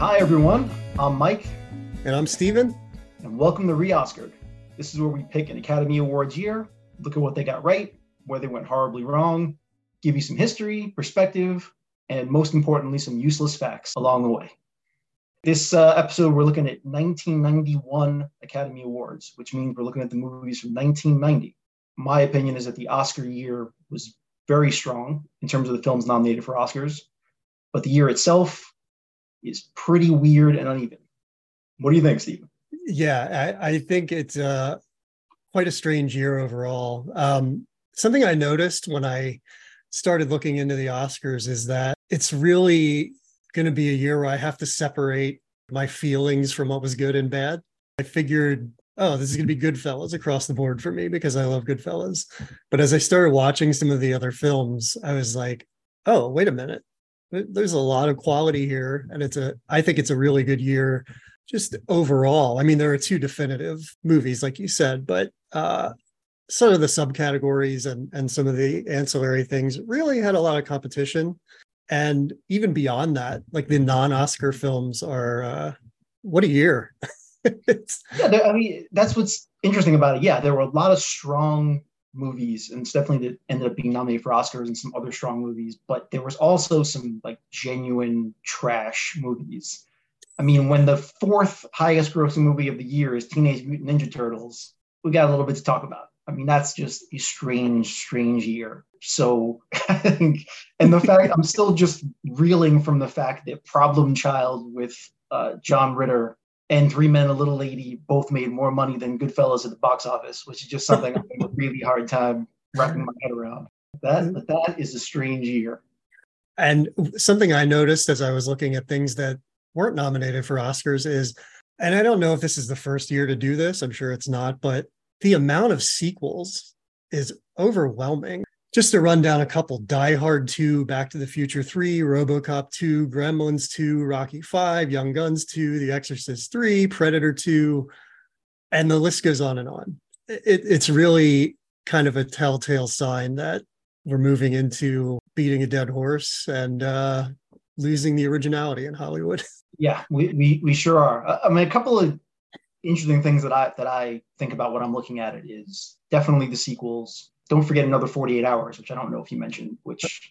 Hi, everyone. I'm Mike. And I'm Steven. And welcome to Re-Oscared. This is where we pick an Academy Awards year, look at what they got right, where they went horribly wrong, give you some history, perspective, and most importantly, some useless facts along the way. This episode, we're looking at 1991 Academy Awards, which means we're looking at the movies from 1990. My opinion is that the Oscar year was very strong in terms of the films nominated for Oscars, but the year itself is pretty weird and uneven. What do you think, Stephen? Yeah, I think it's quite a strange year overall. Something I noticed when I started looking into the Oscars is that it's really going to be a year where I have to separate my feelings from what was good and bad. I figured, oh, this is going to be Goodfellas across the board for me because I love Goodfellas. But as I started watching some of the other films, I was like, oh, wait a minute. There's a lot of quality here. And I think it's a really good year just overall. I mean, there are two definitive movies, like you said, but some of the subcategories and some of the ancillary things really had a lot of competition. And even beyond that, like the non-Oscar films are, what a year. Yeah, I mean, that's what's interesting about it. Yeah, there were a lot of strong movies, and it's definitely that ended up being nominated for Oscars, and some other strong movies, but there was also some like genuine trash movies. I mean, when the fourth highest grossing movie of the year is Teenage Mutant Ninja Turtles, we got a little bit to talk about. I mean, that's just a strange, strange year. So, and the fact I'm still just reeling from the fact that Problem Child with John Ritter and Three Men and a Little Lady both made more money than Goodfellas at the box office, which is just something I'm having a really hard time wrapping my head around. That is a strange year. And something I noticed as I was looking at things that weren't nominated for Oscars is, and I don't know if this is the first year to do this, I'm sure it's not, but the amount of sequels is overwhelming. Just to run down a couple, Die Hard 2, Back to the Future 3, RoboCop 2, Gremlins 2, Rocky 5, Young Guns 2, The Exorcist 3, Predator 2, and the list goes on and on. It's really kind of a telltale sign that we're moving into beating a dead horse and losing the originality in Hollywood. Yeah, we sure are. I mean, a couple of interesting things that I think about when I'm looking at it is definitely the sequels. Don't forget Another 48 Hours, which I don't know if you mentioned, which...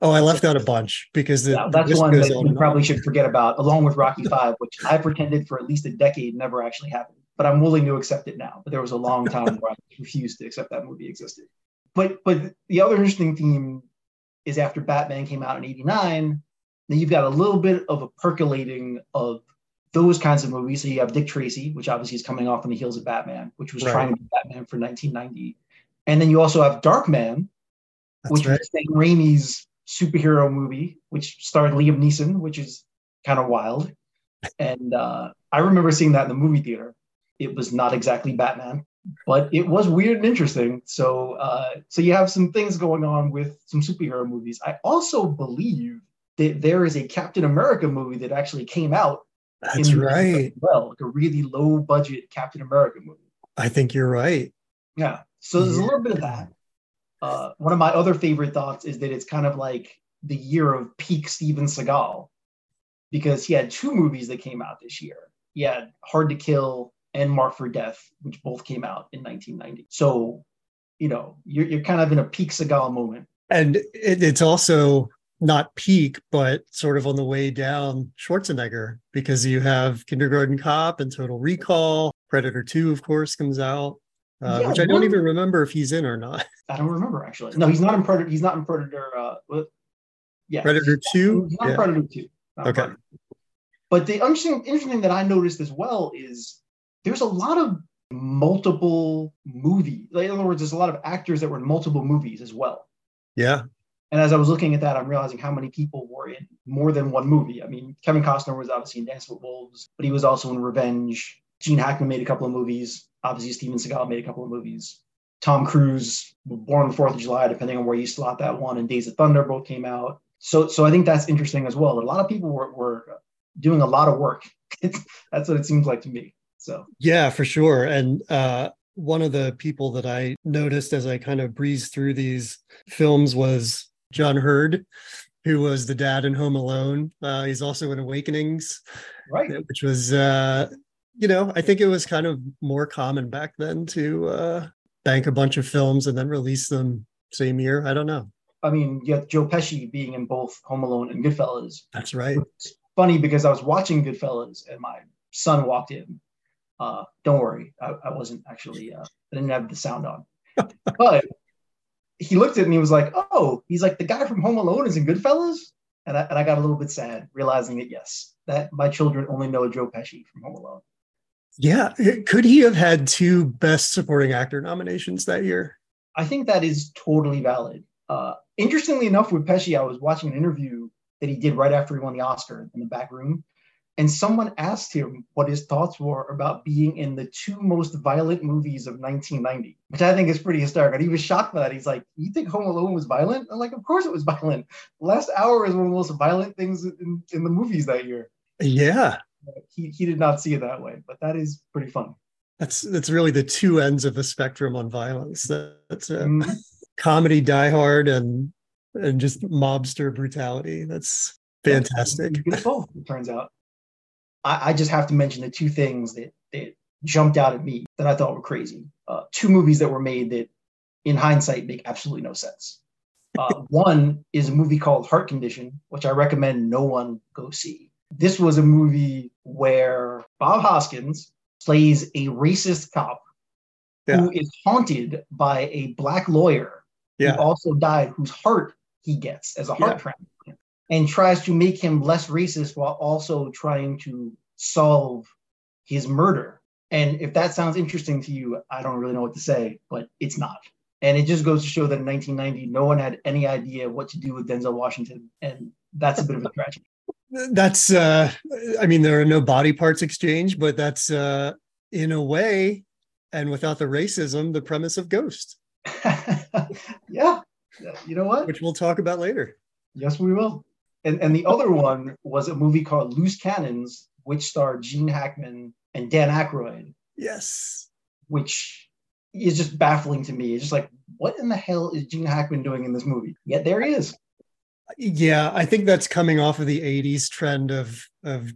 Oh, I left out a bunch because... That's one that you probably should forget about, along with Rocky V, which I pretended for at least a decade never actually happened. But I'm willing to accept it now. But there was a long time where I refused to accept that movie existed. But the other interesting theme is after Batman came out in 1989, then you've got a little bit of a percolating of those kinds of movies. So you have Dick Tracy, which obviously is coming off on the heels of Batman, which was trying to be Batman for 1990. And then you also have Darkman, which is Sam Raimi's superhero movie, which starred Liam Neeson, which is kind of wild. And I remember seeing that in the movie theater. It was not exactly Batman, but it was weird and interesting. So you have some things going on with some superhero movies. I also believe that there is a Captain America movie that actually came out. That's right. Well, like a really low budget Captain America movie. I think you're right. Yeah. So there's a little bit of that. One of my other favorite thoughts is that it's kind of like the year of peak Steven Seagal, because he had two movies that came out this year. He had Hard to Kill and Marked for Death, which both came out in 1990. So, you know, you're kind of in a peak Seagal moment. And it's also not peak, but sort of on the way down Schwarzenegger, because you have Kindergarten Cop and Total Recall. Predator 2, of course, comes out. Which I don't even remember if he's in or not. I don't remember, actually. No, he's not in Predator. He's not in Predator. Predator 2? He's not in Predator 2. Okay. Predator 2. But the interesting thing that I noticed as well is there's a lot of multiple movies. Like, in other words, there's a lot of actors that were in multiple movies as well. Yeah. And as I was looking at that, I'm realizing how many people were in more than one movie. I mean, Kevin Costner was obviously in Dances with Wolves, but he was also in Revenge. Gene Hackman made a couple of movies. Obviously, Steven Seagal made a couple of movies. Tom Cruise, Born on the 4th of July, depending on where you slot that one, and Days of Thunder both came out. So I think that's interesting as well. A lot of people were doing a lot of work. That's what it seems like to me. So yeah, for sure. And one of the people that I noticed as I kind of breezed through these films was John Hurd, who was the dad in Home Alone. He's also in Awakenings, right? Which was, you know, I think it was kind of more common back then to bank a bunch of films and then release them same year. I don't know. I mean, you had Joe Pesci being in both Home Alone and Goodfellas. That's right. It's funny because I was watching Goodfellas and my son walked in. Don't worry, I wasn't actually, I didn't have the sound on. But he looked at me and was like, oh, he's like, the guy from Home Alone is in Goodfellas? And I got a little bit sad realizing that, yes, that my children only know Joe Pesci from Home Alone. Yeah. Could he have had two Best Supporting Actor nominations that year? I think that is totally valid. Interestingly enough, with Pesci, I was watching an interview that he did right after he won the Oscar in the back room, and someone asked him what his thoughts were about being in the two most violent movies of 1990, which I think is pretty hysterical. And he was shocked by that. He's like, you think Home Alone was violent? I'm like, of course it was violent. The last hour is one of the most violent things in the movies that year. Yeah. He did not see it that way, but that is pretty funny. That's really the two ends of the spectrum on violence. That's comedy, Die Hard, and just mobster brutality. That's fantastic. It's both, it turns out. I just have to mention the two things that jumped out at me that I thought were crazy. Two movies that were made that, in hindsight, make absolutely no sense. One is a movie called Heart Condition, which I recommend no one go see. This was a movie where Bob Hoskins plays a racist cop who is haunted by a black lawyer who also died, whose heart he gets as a heart transplant, and tries to make him less racist while also trying to solve his murder. And if that sounds interesting to you, I don't really know what to say, but it's not. And it just goes to show that in 1990, no one had any idea what to do with Denzel Washington. And that's a bit of a tragedy. That's, I mean, there are no body parts exchanged, but that's in a way, and without the racism, the premise of Ghost. Yeah. You know what? Which we'll talk about later. Yes, we will. And the other one was a movie called Loose Cannons, which starred Gene Hackman and Dan Aykroyd. Yes. Which is just baffling to me. It's just like, what in the hell is Gene Hackman doing in this movie? Yet there he is. Yeah, I think that's coming off of the 80s trend of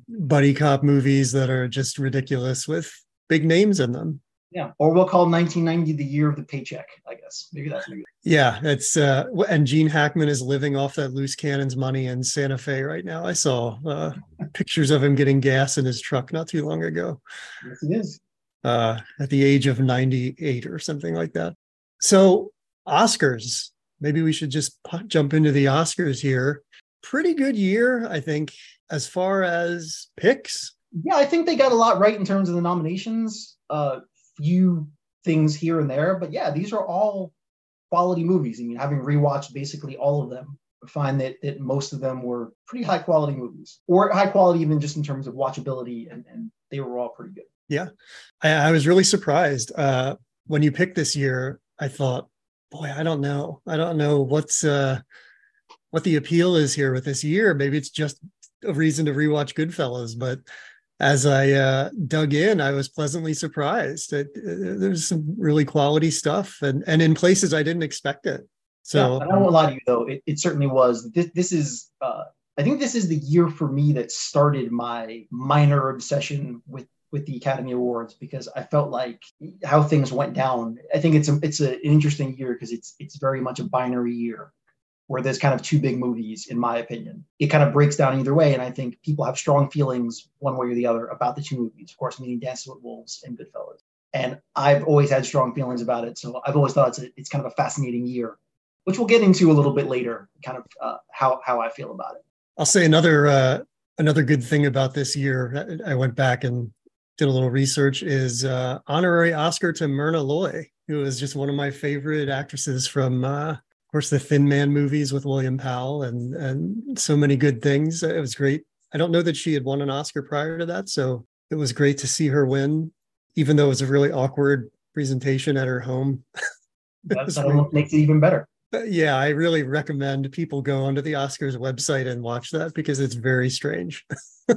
buddy cop movies that are just ridiculous with big names in them. Yeah, or we'll call 1990 the year of the paycheck, I guess. Maybe that's it. Yeah, it's and Gene Hackman is living off that Loose Cannons money in Santa Fe right now. I saw pictures of him getting gas in his truck not too long ago. Yes, it is. At the age of 98 or something like that. So Oscars. Maybe we should just jump into the Oscars here. Pretty good year, I think, as far as picks. Yeah, I think they got a lot right in terms of the nominations. Few things here and there, but yeah, these are all quality movies. I mean, having rewatched basically all of them, I find that most of them were pretty high quality movies, or high quality even just in terms of watchability, and they were all pretty good. Yeah, I was really surprised when you picked this year. I thought, boy, I don't know what's what the appeal is here with this year. Maybe it's just a reason to rewatch Goodfellas, but as I dug in, I was pleasantly surprised. There's some really quality stuff, and in places I didn't expect it. So yeah, I don't want to lie to you, though. It certainly was. This is, I think this is the year for me that started my minor obsession with the Academy Awards, because I felt like how things went down. I think it's an interesting year because it's very much a binary year, where there's kind of two big movies, in my opinion. It kind of breaks down either way, and I think people have strong feelings one way or the other about the two movies, of course, meaning Dances with Wolves and Goodfellas. And I've always had strong feelings about it, so I've always thought it's kind of a fascinating year, which we'll get into a little bit later, kind of how I feel about it. I'll say another good thing about this year, I went back and did a little research, is honorary Oscar to Myrna Loy, who is just one of my favorite actresses from... of course, the Thin Man movies with William Powell and so many good things. It was great. I don't know that she had won an Oscar prior to that, so it was great to see her win, even though it was a really awkward presentation at her home. That makes it even better. But yeah, I really recommend people go onto the Oscars website and watch that, because it's very strange.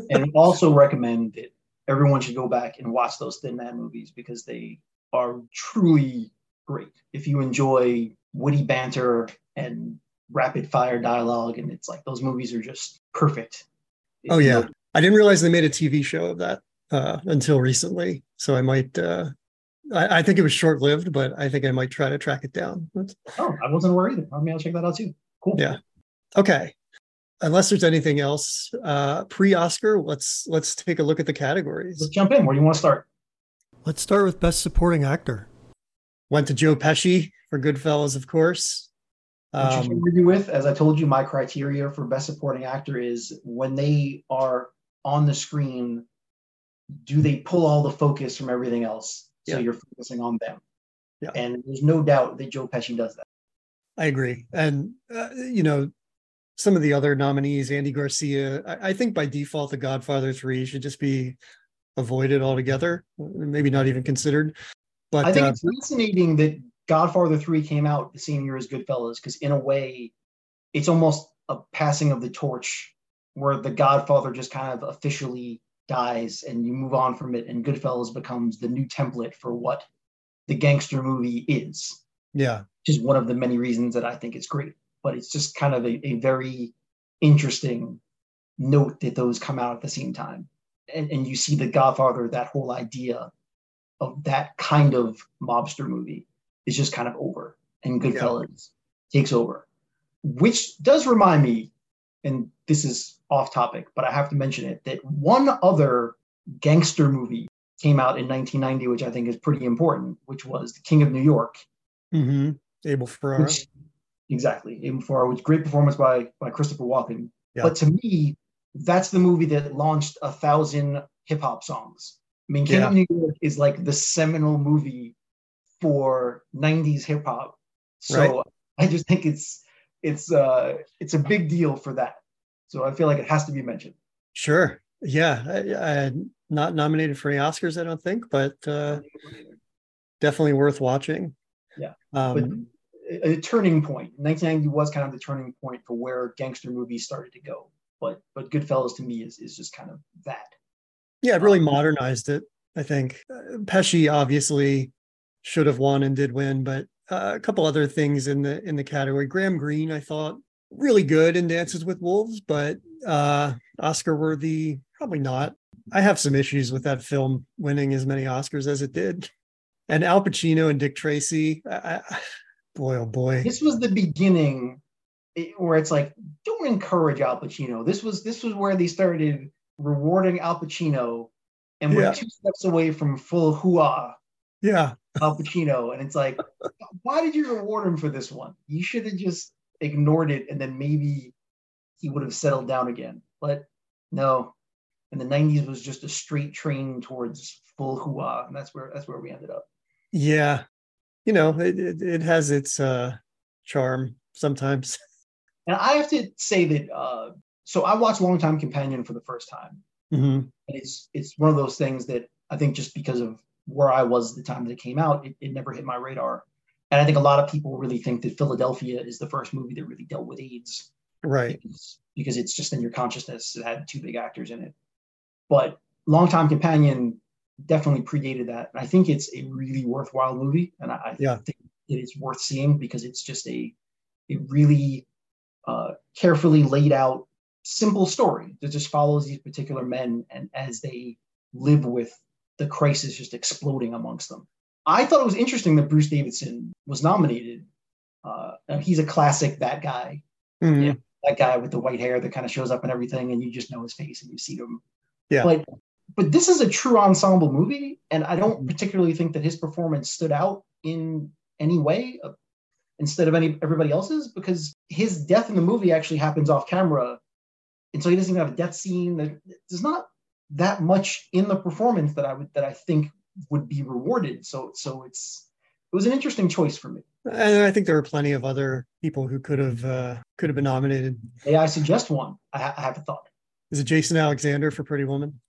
And also recommend that everyone should go back and watch those Thin Man movies, because they are truly great. If you enjoy witty banter and rapid fire dialogue. And it's like, those movies are just perfect. It's oh, yeah. I didn't realize they made a TV show of that until recently. So I might, I think it was short lived, but I think I might try to track it down. Oh, I wasn't aware either. I mean, I'll check that out too. Cool. Yeah. Okay. Unless there's anything else pre-Oscar, let's take a look at the categories. Let's jump in. Where do you want to start? Let's start with Best Supporting Actor. Went to Joe Pesci for Goodfellas, of course. Which you agree with, as I told you, my criteria for Best Supporting Actor is when they are on the screen, do they pull all the focus from everything else? So yeah. You're focusing on them. Yeah. And there's no doubt that Joe Pesci does that. I agree. And, some of the other nominees, Andy Garcia, I think by default, The Godfather 3 should just be avoided altogether, maybe not even considered. But I think it's fascinating that Godfather 3 came out the same year as Goodfellas, because in a way, it's almost a passing of the torch where The Godfather just kind of officially dies and you move on from it, and Goodfellas becomes the new template for what the gangster movie is. Yeah. Which is one of the many reasons that I think it's great. But it's just kind of a very interesting note that those come out at the same time. And you see The Godfather, that whole idea of that kind of mobster movie is just kind of over. And Goodfellas takes over. Which does remind me, and this is off topic, but I have to mention it, that one other gangster movie came out in 1990, which I think is pretty important, which was The King of New York. Mm-hmm. Abel Ferrara. Exactly. Even for which great performance by Christopher Walken. Yeah. But to me, that's the movie that launched 1,000 hip hop songs. I mean, King of New York is like the seminal movie for 90s hip hop. So right. I just think it's a big deal for that. So I feel like it has to be mentioned. Sure. Yeah. I not nominated for any Oscars, I don't think, but definitely worth watching. Yeah. A turning point. 1990 was kind of the turning point for where gangster movies started to go. But Goodfellas to me is just kind of that. Yeah, it really modernized it, I think. Pesci obviously should have won and did win, but a couple other things in the category. Graham Greene, I thought, really good in Dances with Wolves, but Oscar-worthy, probably not. I have some issues with that film winning as many Oscars as it did. And Al Pacino and Dick Tracy, boy, oh boy. This was the beginning where it's like, don't encourage Al Pacino. This was where they started rewarding Al Pacino, and we're 2 steps away from full hoo-ah. Yeah. Al Pacino. And it's like, why did you reward him for this one? You should have just ignored it, and then maybe he would have settled down again. But no. And the 90s was just a straight train towards full hoo-ah. And that's where we ended up. Yeah. You know, it has its charm sometimes. And I have to say that, so I watched Longtime Companion for the first time. Mm-hmm. And it's one of those things that I think just because of where I was at the time that it came out, it never hit my radar. And I think a lot of people really think that Philadelphia is the first movie that really dealt with AIDS. Right. Because it's just in your consciousness. It had 2 big actors in it. But Longtime Companion definitely predated that. And I think it's a really worthwhile movie. And I think it is worth seeing because it's just a really carefully laid out, simple story that just follows these particular men and as they live with the crisis just exploding amongst them. I thought it was interesting that Bruce Davidson was nominated. He's a classic that guy. Mm-hmm. You know, that guy with the white hair that kind of shows up and everything, and you just know his face and you see him. Yeah. But this is a true ensemble movie, and I don't particularly think that his performance stood out in any way instead of everybody else's, because his death in the movie actually happens off camera, and so he doesn't even have a death scene. There's not that much in the performance that I think would be rewarded. So it was an interesting choice for me. And I think there were plenty of other people who could have been nominated. Yeah, I suggest one. I have a thought. Is it Jason Alexander for Pretty Woman?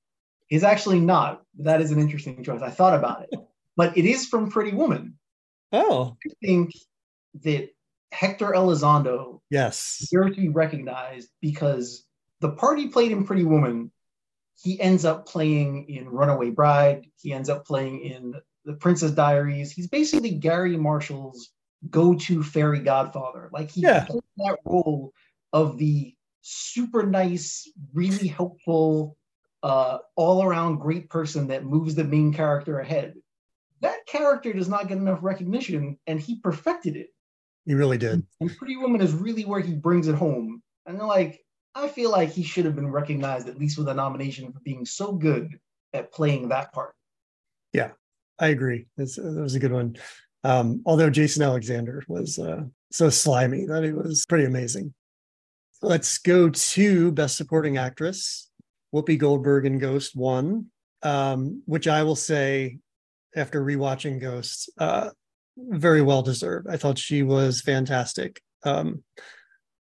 Is actually not. That is an interesting choice. I thought about it, but it is from Pretty Woman. Oh, I think that Hector Elizondo deserves to be recognized because the part he played in Pretty Woman, he ends up playing in Runaway Bride. He ends up playing in The Princess Diaries. He's basically Gary Marshall's go-to fairy godfather. Like, he played that role of the super nice, really helpful, all-around great person that moves the main character ahead. That character does not get enough recognition, and he perfected it. He really did. And Pretty Woman is really where he brings it home. And they're like, I feel like he should have been recognized at least with a nomination for being so good at playing that part. Yeah, I agree. That was a good one. Although Jason Alexander was so slimy that it was pretty amazing. Let's go to Best Supporting Actress. Whoopi Goldberg in Ghost won, which I will say, after rewatching Ghost, very well deserved. I thought she was fantastic. I'm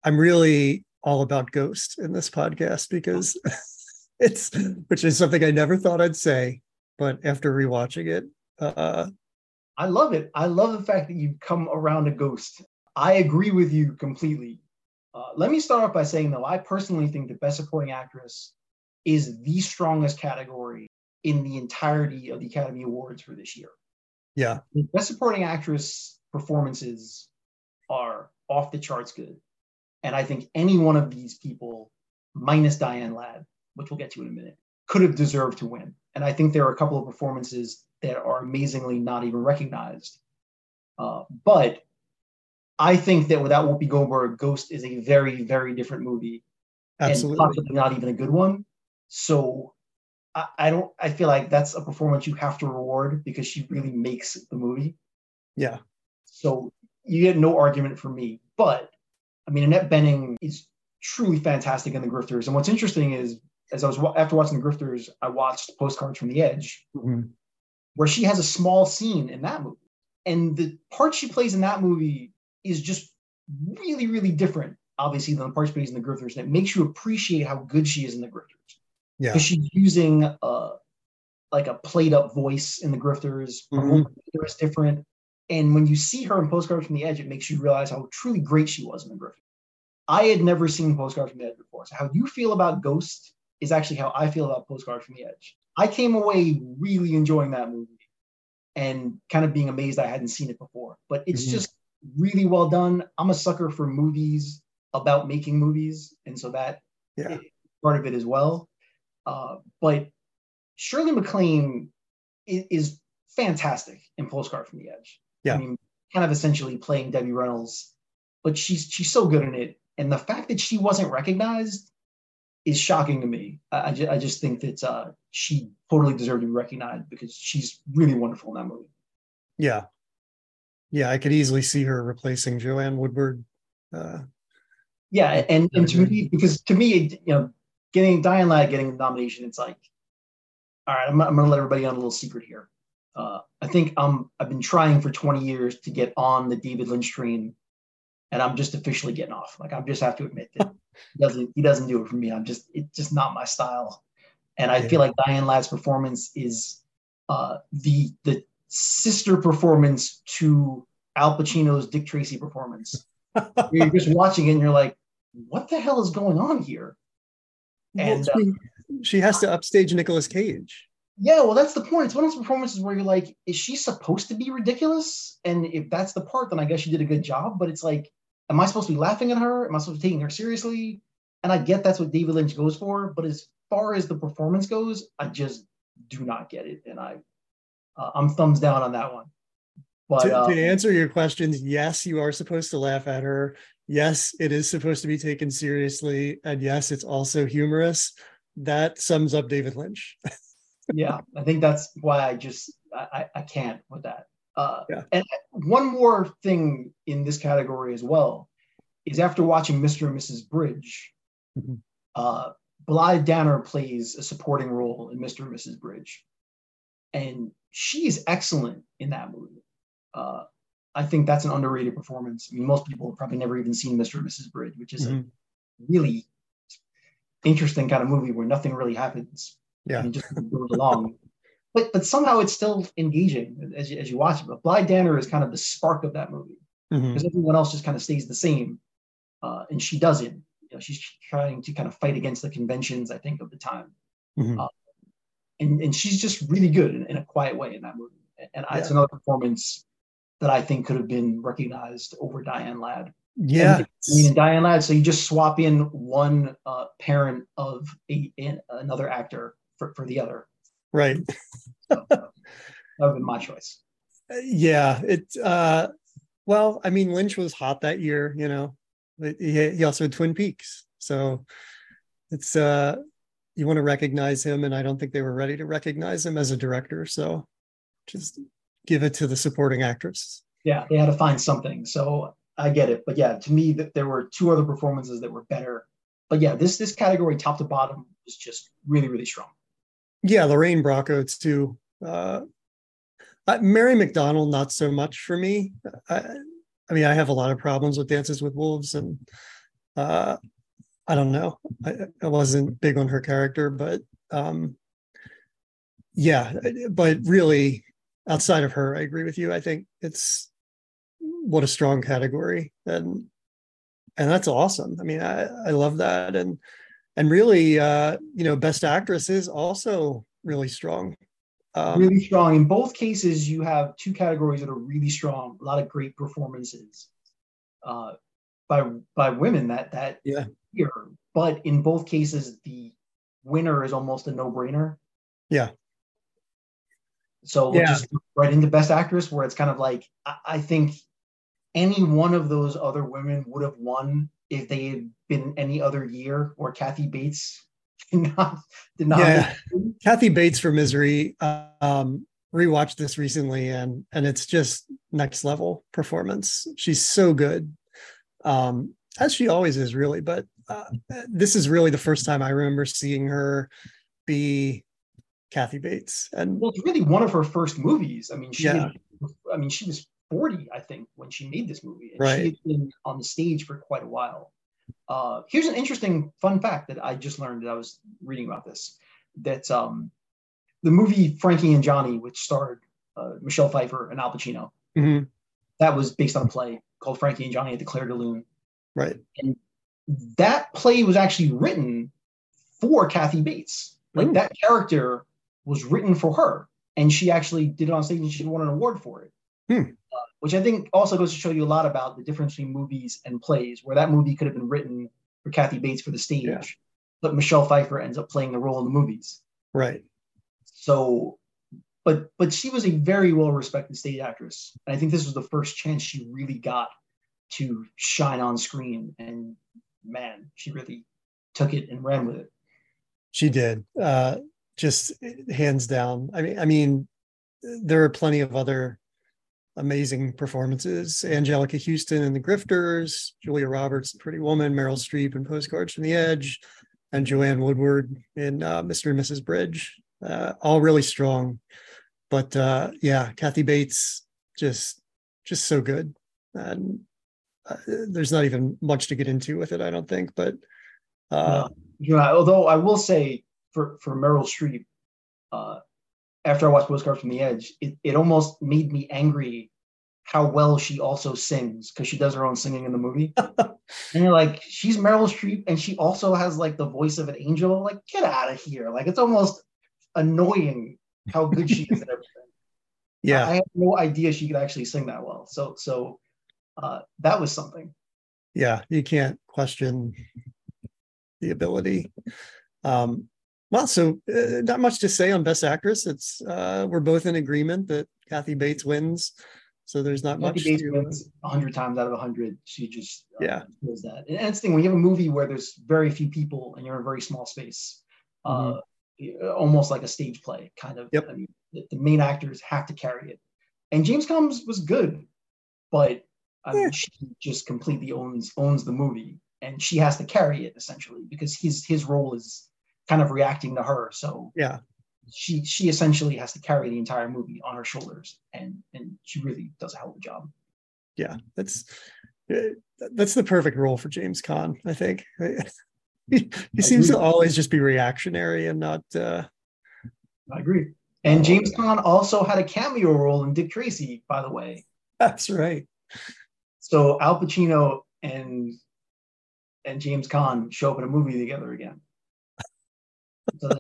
really all about Ghost in this podcast because which is something I never thought I'd say, but after rewatching it, I love it. I love the fact that you've come around to Ghost. I agree with you completely. Let me start off by saying, though, I personally think the Best Supporting Actress is the strongest category in the entirety of the Academy Awards for this year. Yeah. The Best Supporting Actress performances are off the charts good. And I think any one of these people, minus Diane Ladd, which we'll get to in a minute, could have deserved to win. And I think there are a couple of performances that are amazingly not even recognized. But I think that without Whoopi Goldberg, Ghost is a very, very different movie. Absolutely. And possibly not even a good one. So I feel like that's a performance you have to reward because she really makes the movie. Yeah. So you get no argument from me. But I mean, Annette Bening is truly fantastic in The Grifters. And what's interesting is, after watching The Grifters, I watched Postcards from the Edge, mm-hmm. where she has a small scene in that movie. And the part she plays in that movie is just really, really different, obviously, than the part she plays in The Grifters. And it makes you appreciate how good she is in The Grifters. Yeah, because she's using like a played-up voice in The Grifters. Her whole character is different, and when you see her in Postcards from the Edge, it makes you realize how truly great she was in The Grifters. I had never seen Postcards from the Edge before, so how you feel about Ghost is actually how I feel about Postcards from the Edge. I came away really enjoying that movie and kind of being amazed I hadn't seen it before. But it's just really well done. I'm a sucker for movies about making movies, and so that is part of it as well. But Shirley MacLaine is fantastic in Postcard from the Edge. Yeah. I mean, kind of essentially playing Debbie Reynolds, but she's so good in it. And the fact that she wasn't recognized is shocking to me. I just think that she totally deserved to be recognized because she's really wonderful in that movie. Yeah. Yeah, I could easily see her replacing Joanne Woodward. And to me, because to me, Diane Ladd getting the nomination, it's like, all right, I'm going to let everybody on a little secret here. I think I've been trying for 20 years to get on the David Lynch train, and I'm just officially getting off. Like, I just have to admit that he doesn't do it for me. It's just not my style. And I feel like Diane Ladd's performance is the sister performance to Al Pacino's Dick Tracy performance. You're just watching it, and you're like, what the hell is going on here? And she has to upstage Nicolas Cage. Yeah, well, that's the point. It's one of those performances where you're like, is she supposed to be ridiculous? And if that's the part, then I guess she did a good job. But it's like, am I supposed to be laughing at her? Am I supposed to be taking her seriously? And I get that's what David Lynch goes for. But as far as the performance goes, I just do not get it. And I'm thumbs down on that one. But to answer your questions, yes, you are supposed to laugh at her. Yes, it is supposed to be taken seriously. And yes, it's also humorous. That sums up David Lynch. Yeah, I think that's why I can't with that. And one more thing in this category as well is after watching Mr. and Mrs. Bridge, Blythe Danner plays a supporting role in Mr. and Mrs. Bridge. And she is excellent in that movie. I think that's an underrated performance. I mean, most people have probably never even seen Mr. and Mrs. Bridge, which is a really interesting kind of movie where nothing really happens. Yeah, and just goes along. But somehow it's still engaging as you watch it. But Blythe Danner is kind of the spark of that movie because everyone else just kind of stays the same, and she doesn't. You know, she's trying to kind of fight against the conventions, I think, of the time, and she's just really good in a quiet way in that movie. And it's another performance that I think could have been recognized over Diane Ladd. Yeah. And Diane Ladd, so you just swap in one parent of another actor for the other. Right. So, that would have been my choice. Yeah. Well, I mean, Lynch was hot that year, you know. He also had Twin Peaks. So it's you want to recognize him, and I don't think they were ready to recognize him as a director. So just give it to the supporting actress. Yeah, they had to find something. So I get it. But yeah, to me, there were two other performances that were better. But yeah, this category, top to bottom, was just really, really strong. Yeah, Lorraine Bracco too. Mary McDonnell, not so much for me. I mean, I have a lot of problems with Dances with Wolves, and I don't know. I wasn't big on her character, but yeah. But really, outside of her, I agree with you. I think it's what a strong category, and that's awesome. I mean, I love that, and really, you know, Best Actress is also really strong. Really strong. In both cases, you have two categories that are really strong. A lot of great performances by women that yeah. year. But in both cases, the winner is almost a no-brainer. Yeah. So we'll just go right into Best Actress, where it's kind of like, I think any one of those other women would have won if they had been any other year, or Kathy Bates. Did not. Yeah. Kathy Bates for Misery. Rewatched this recently, and it's just next level performance. She's so good, as she always is, really. But this is really the first time I remember seeing her be Kathy Bates, and well, it's really one of her first movies. I mean, she was 40, I think, when she made this movie, and right. she had been on the stage for quite a while. Here's an interesting fun fact that I just learned, that I was reading about this, that the movie Frankie and Johnny, which starred Michelle Pfeiffer and Al Pacino, mm-hmm. that was based on a play called Frankie and Johnny at the Clair de Lune. Right. And that play was actually written for Kathy Bates. Like mm-hmm. that character was written for her, and she actually did it on stage, and she won an award for it. Hmm. Which I think also goes to show you a lot about the difference between movies and plays, where that movie could have been written for Kathy Bates for the stage, yeah. but Michelle Pfeiffer ends up playing the role in the movies. Right. So, but she was a very well-respected stage actress. And I think this was the first chance she really got to shine on screen. And man, she really took it and ran with it. She did. Just hands down. I mean, there are plenty of other amazing performances. Angelica Houston in The Grifters, Julia Roberts in Pretty Woman, Meryl Streep in Postcards from the Edge, and Joanne Woodward in Mr. and Mrs. Bridge. All really strong. But yeah, Kathy Bates, just so good. And there's not even much to get into with it, I don't think. But yeah, although I will say for Meryl Streep, after I watched Postcards from the Edge, it almost made me angry how well she also sings, because she does her own singing in the movie. And you're like, she's Meryl Streep, and she also has like the voice of an angel. Like, get out of here. Like, it's almost annoying how good she is at everything. Yeah. I had no idea she could actually sing that well. So that was something. Yeah, you can't question the ability. Well, so not much to say on Best Actress. It's we're both in agreement that Kathy Bates wins, so there's not much. Kathy Bates wins 100 times out of 100. She just does that. And that's the thing, when you have a movie where there's very few people and you're in a very small space, mm-hmm. Almost like a stage play, kind of. Yep. I mean, the main actors have to carry it. And James Combs was good, but I mean, she just completely owns the movie, and she has to carry it essentially, because his role is kind of reacting to her. So yeah, she essentially has to carry the entire movie on her shoulders, and she really does a hell of a job. Yeah, that's the perfect role for James Caan, I think. He seems to always just be reactionary and not... I agree. And James Caan also had a cameo role in Dick Tracy, by the way. That's right. So Al Pacino and James Caan show up in a movie together again. So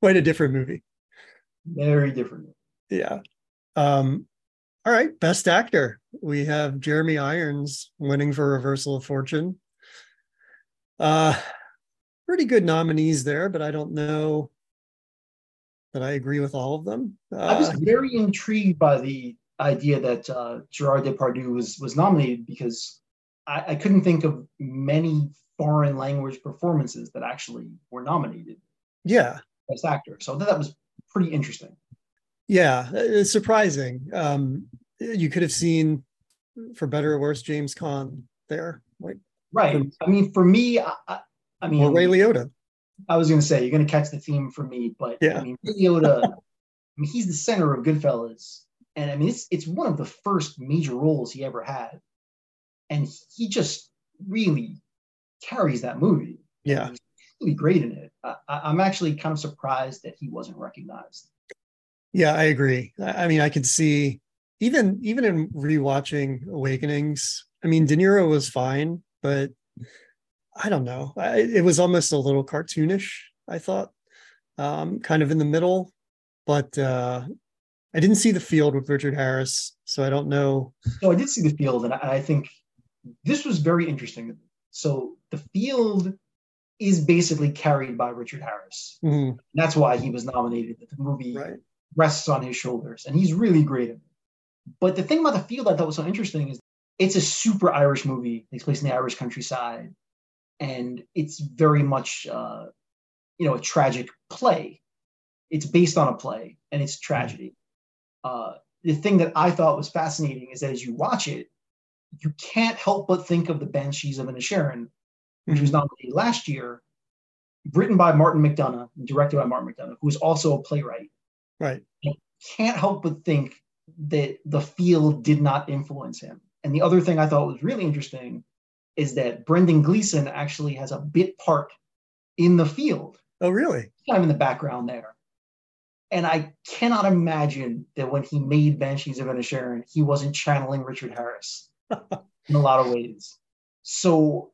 quite a different movie. Very different. Yeah. All right, Best Actor. We have Jeremy Irons winning for Reversal of Fortune. Pretty good nominees there, but I don't know that I agree with all of them. I was very intrigued by the idea that Gerard Depardieu was nominated, because I couldn't think of many foreign language performances that actually were nominated. Yeah. Best Actor. So that was pretty interesting. Yeah, it's surprising. You could have seen, for better or worse, James Caan there. Like, right. I mean, for me, I mean... Or Ray Liotta. I was going to say, you're going to catch the theme for me, but yeah. I mean, Ray Liotta, he's the center of Goodfellas. And I mean, it's one of the first major roles he ever had. And he just really carries that movie. Yeah. He's really great in it. I'm actually kind of surprised that he wasn't recognized. Yeah, I agree. I mean, I could see, even in rewatching Awakenings, I mean, De Niro was fine, but I don't know. It was almost a little cartoonish, I thought, kind of in the middle. But I didn't see The Field with Richard Harris, so I don't know. No, I did see The Field, and I think this was very interesting. So The Field is basically carried by Richard Harris. Mm-hmm. That's why he was nominated, that the movie... Right. rests on his shoulders, and he's really great at it. But the thing about The Field I thought was so interesting is it's a super Irish movie. It takes place in the Irish countryside, and it's very much, a tragic play. It's based on a play, and it's tragedy. The thing that I thought was fascinating is that as you watch it, you can't help but think of the Banshees of Inisherin, which was nominated last year, written by Martin McDonagh, directed by Martin McDonagh, who is also a playwright. Right. I can't help but think that The Field did not influence him. And the other thing I thought was really interesting is that Brendan Gleeson actually has a bit part in The Field. Oh, really? Kind of in the background there. And I cannot imagine that when he made Banshees of Inisherin, he wasn't channeling Richard Harris in a lot of ways. So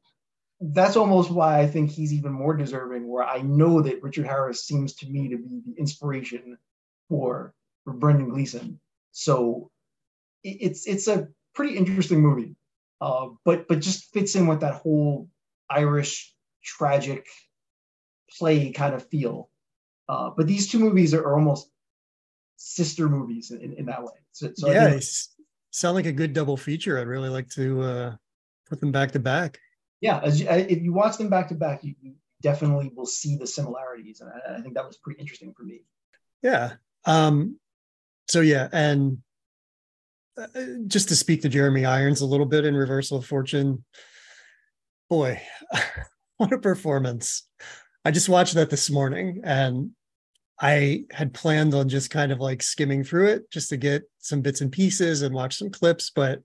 that's almost why I think he's even more deserving, where I know that Richard Harris seems to me to be the inspiration for Brendan Gleeson. So it's a pretty interesting movie, but just fits in with that whole Irish tragic play kind of feel. But these two movies are almost sister movies in that way. So yeah, they sound like a good double feature. I'd really like to put them back to back. Yeah, if you watch them back to back, you definitely will see the similarities. And I think that was pretty interesting for me. Yeah. And just to speak to Jeremy Irons a little bit in Reversal of Fortune, boy, what a performance. I just watched that this morning, and I had planned on just kind of like skimming through it just to get some bits and pieces and watch some clips, but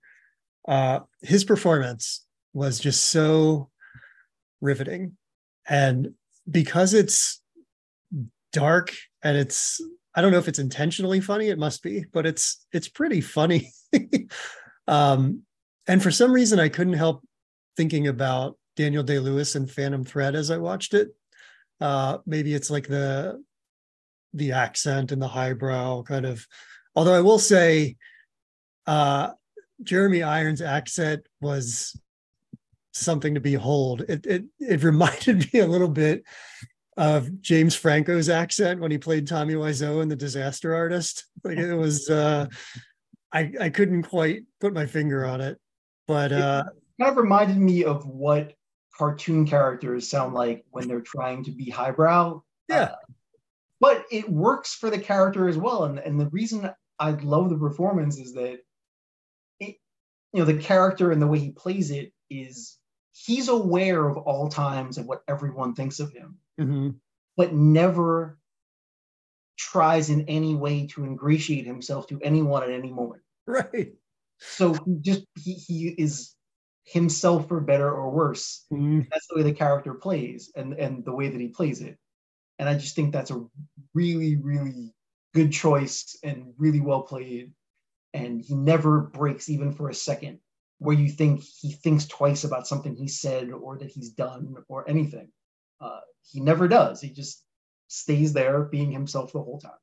his performance was just so riveting. And because it's dark, and it's, I don't know if it's intentionally funny, it must be, but it's pretty funny. And for some reason, I couldn't help thinking about Daniel Day-Lewis and Phantom Thread as I watched it. Maybe it's like the accent and the highbrow kind of, although I will say Jeremy Irons' accent was something to behold. It reminded me a little bit of James Franco's accent when he played Tommy Wiseau in The Disaster Artist. Like, it was, I couldn't quite put my finger on it, but it kind of reminded me of what cartoon characters sound like when they're trying to be highbrow. Yeah, but it works for the character as well. And the reason I love the performance is that the character and the way he plays it is he's aware of all times of what everyone thinks of him. Mm-hmm. But never tries in any way to ingratiate himself to anyone at any moment. Right. So he is himself, for better or worse. Mm-hmm. That's the way the character plays and the way that he plays it. And I just think that's a really, really good choice and really well played. And he never breaks even for a second where you think he thinks twice about something he said or that he's done or anything. He never does. He just stays there being himself the whole time.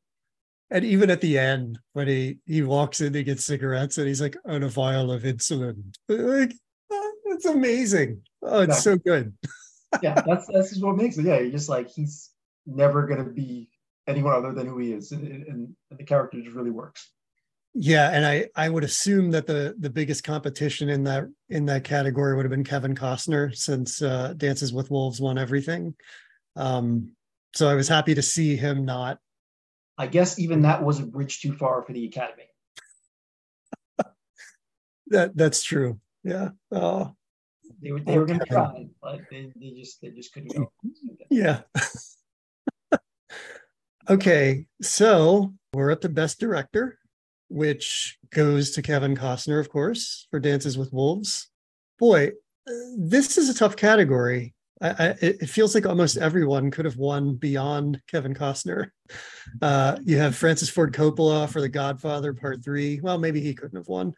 And even at the end, when he walks in to get cigarettes and he's like, on a vial of insulin. Like, oh, it's amazing. Oh, it's so good. Yeah, that's just what makes it. Yeah, you're just like, he's never going to be anyone other than who he is. And the character just really works. Yeah, and I would assume that the biggest competition in that category would have been Kevin Costner, since Dances with Wolves won everything. So I was happy to see him not. I guess even that was a bridge too far for the Academy. That's true. Yeah. Oh. They were going to try, but they just couldn't go. Yeah. Okay, so we're at the Best Director, which goes to Kevin Costner, of course, for Dances with Wolves. Boy, this is a tough category. It feels like almost everyone could have won beyond Kevin Costner. You have Francis Ford Coppola for The Godfather Part III. Well, maybe he couldn't have won.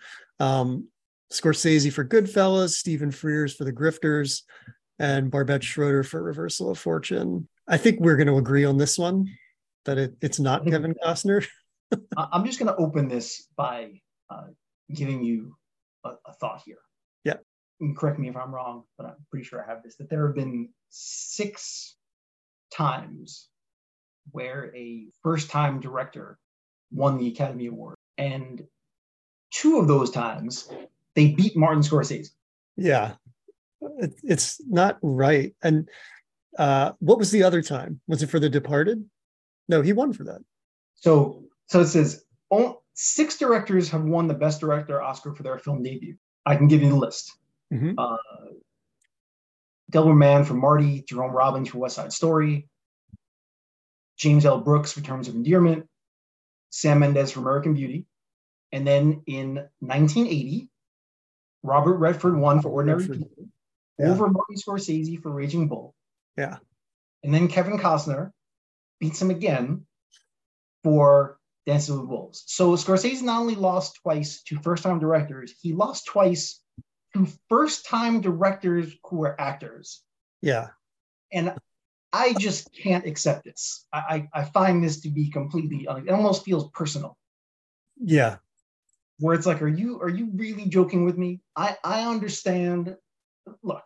Scorsese for Goodfellas, Stephen Frears for The Grifters, and Barbette Schroeder for Reversal of Fortune. I think we're going to agree on this one, that it's not Kevin Costner. I'm just going to open this by giving you a thought here. Yeah. And correct me if I'm wrong, but I'm pretty sure I have this, that there have been 6 times where a first-time director won the Academy Award. And 2 of those times, they beat Martin Scorsese. Yeah, it's not right. And what was the other time? Was it for The Departed? No, he won for that. So it says 6 directors have won the Best Director Oscar for their film debut. I can give you the list. Mm-hmm. Delbert Mann for Marty, Jerome Robbins for West Side Story, James L. Brooks for Terms of Endearment, Sam Mendes for American Beauty, and then in 1980, Robert Redford won for Ordinary People, over Martin Scorsese for Raging Bull. Yeah, and then Kevin Costner beats him again for Dances with Wolves. So Scorsese not only lost twice to first-time directors, he lost twice to first-time directors who were actors. Yeah. And I just can't accept this. I find this to be completely, it almost feels personal. Yeah. Where it's like, are you really joking with me? I understand. Look,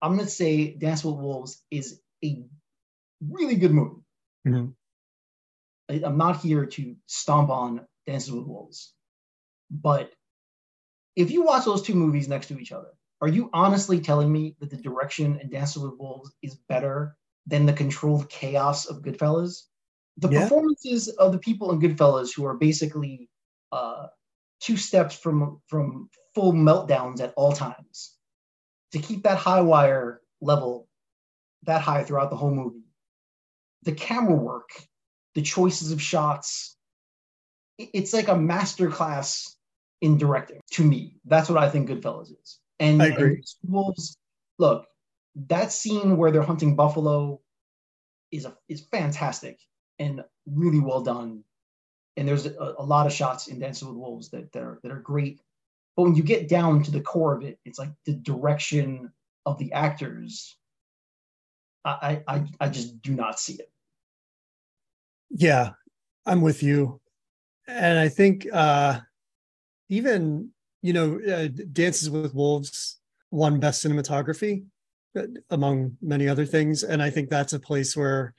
I'm going to say Dances with Wolves is a really good movie. Mm-hmm. I'm not here to stomp on Dances with Wolves, but if you watch those two movies next to each other, are you honestly telling me that the direction in Dances with Wolves is better than the controlled chaos of Goodfellas? The performances of the people in Goodfellas, who are basically 2 steps from full meltdowns at all times, to keep that high wire level that high throughout the whole movie, the camera work, the choices of shots, it's like a masterclass in directing to me. That's what I think Goodfellas is. And I agree. And Wolves, look, that scene where they're hunting buffalo is fantastic and really well done. And there's a lot of shots in Dances with Wolves that are great. But when you get down to the core of it, it's like the direction of the actors. I just do not see it. Yeah, I'm with you. And I think even, Dances with Wolves won Best Cinematography, among many other things. And I think that's a place where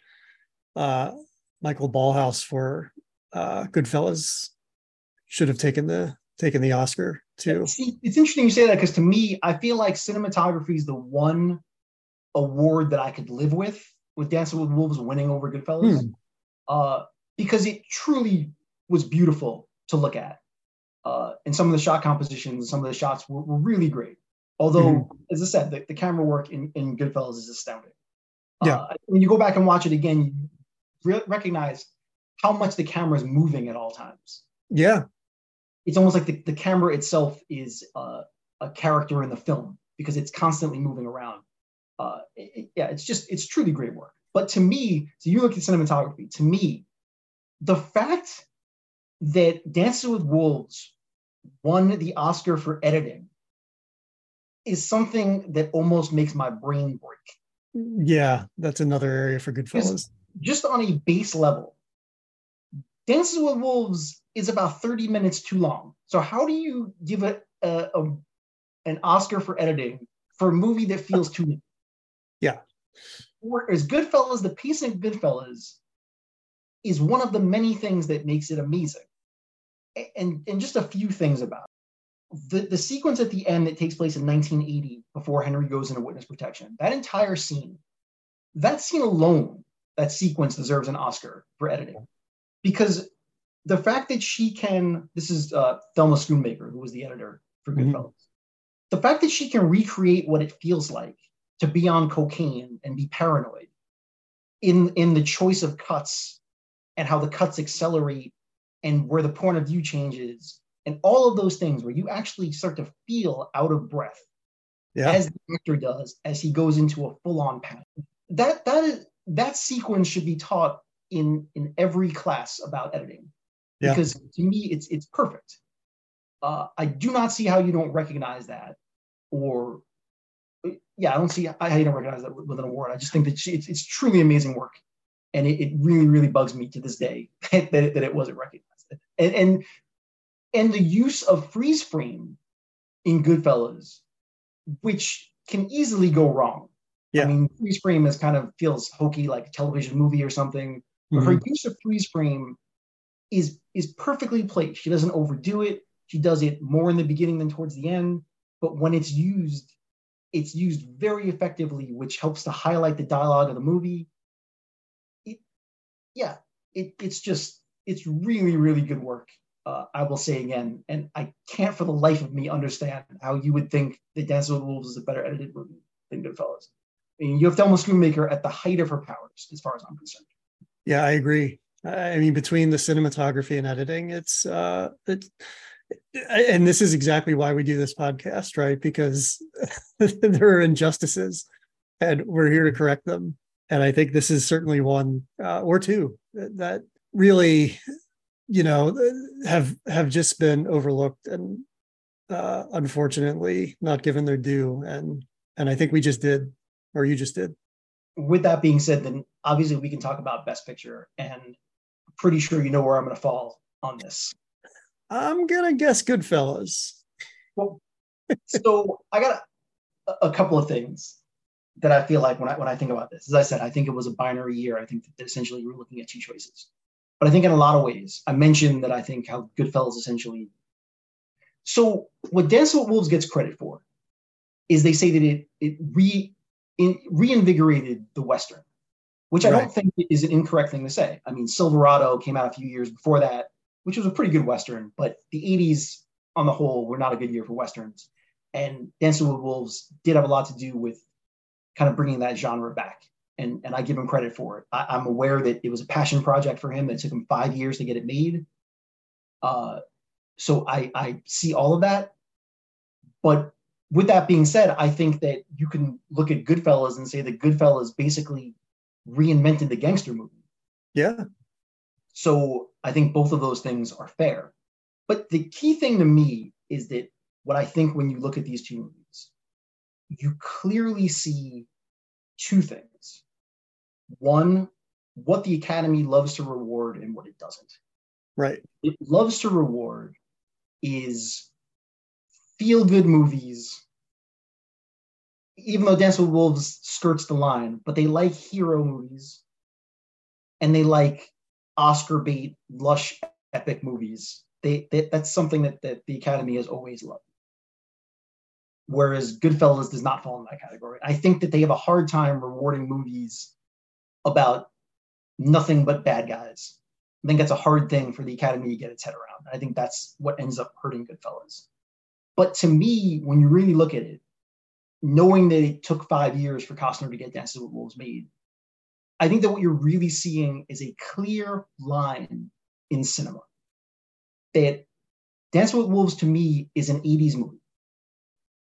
Michael Ballhaus for Goodfellas should have taken the Oscar too. See, it's interesting you say that, because to me, I feel like cinematography is the one award that I could live with Dances with Wolves winning over Goodfellas. Because it truly was beautiful to look at. And some of the shot compositions, some of the shots were really great. Although, as I said, the camera work in Goodfellas is astounding. When you go back and watch it again, you recognize how much the camera is moving at all times. Yeah. It's almost like the camera itself is a character in the film, because it's constantly moving around. It's truly great work. But to me, so you look at cinematography, to me, the fact that Dances with Wolves won the Oscar for editing is something that almost makes my brain break. Yeah, that's another area for Goodfellas. Just on a base level, Dances with Wolves is about 30 minutes too long. So how do you give an Oscar for editing for a movie that feels too long? Yeah. Or is Goodfellas, the piece in Goodfellas is one of the many things that makes it amazing. And just a few things about it. The sequence at the end that takes place in 1980 before Henry goes into witness protection, that scene alone, that sequence deserves an Oscar for editing. Because the fact that she can, this is Thelma Schoonmaker, who was the editor for Goodfellas, the fact that she can recreate what it feels like to be on cocaine and be paranoid in the choice of cuts and how the cuts accelerate and where the point of view changes and all of those things where you actually start to feel out of breath as the actor does as he goes into a full-on panic. That sequence should be taught in every class about editing because to me it's perfect. I do not see how you don't recognize that I don't see how you don't recognize that with an award. I just think that it's truly amazing work. And it really, really bugs me to this day that it wasn't recognized. And the use of freeze frame in Goodfellas, which can easily go wrong. Yeah. I mean, freeze frame is kind of feels hokey, like a television movie or something. But her use of freeze frame is perfectly placed. She doesn't overdo it. She does it more in the beginning than towards the end. But when it's used very effectively, which helps to highlight the dialogue of the movie. It's really, really good work, I will say again. And I can't for the life of me understand how you would think that Dances with Wolves is a better edited movie than Goodfellas. I mean, you have Thelma Schoonmaker at the height of her powers, as far as I'm concerned. Yeah, I agree. I mean, between the cinematography and editing, and this is exactly why we do this podcast, right? Because there are injustices and we're here to correct them. And I think this is certainly one or two that really, have just been overlooked and unfortunately not given their due. And I think we just did, or you just did. With that being said, then obviously we can talk about Best Picture, and I'm pretty sure you know where I'm going to fall on this. I'm going to guess Goodfellas. Well, so I got a couple of things that I feel like when I think about this. As I said, I think it was a binary year. I think that essentially we were looking at two choices. But I think in a lot of ways, I mentioned that I think how Goodfellas essentially... So what Dances with Wolves gets credit for is they say that it reinvigorated the Western, which I don't think is an incorrect thing to say. I mean, Silverado came out a few years before that, which was a pretty good Western, but the 80s on the whole were not a good year for Westerns. And Dances with Wolves did have a lot to do with kind of bringing that genre back. And I give him credit for it. I'm aware that it was a passion project for him that took him 5 years to get it made. So I see all of that. But with that being said, I think that you can look at Goodfellas and say that Goodfellas basically reinvented the gangster movie. Yeah. So I think both of those things are fair. But the key thing to me is that what I think when you look at these two movies, you clearly see two things. One, what the Academy loves to reward and what it doesn't. Right. It loves to reward is feel-good movies, even though Dances with Wolves skirts the line, but they like hero movies and they like Oscar bait, lush, epic movies. That's something that the Academy has always loved. Whereas Goodfellas does not fall in that category. I think that they have a hard time rewarding movies about nothing but bad guys. I think that's a hard thing for the Academy to get its head around. I think that's what ends up hurting Goodfellas. But to me, when you really look at it, knowing that it took 5 years for Costner to get Dances with Wolves made, I think that what you're really seeing is a clear line in cinema. That Dances with Wolves, to me, is an 80s movie.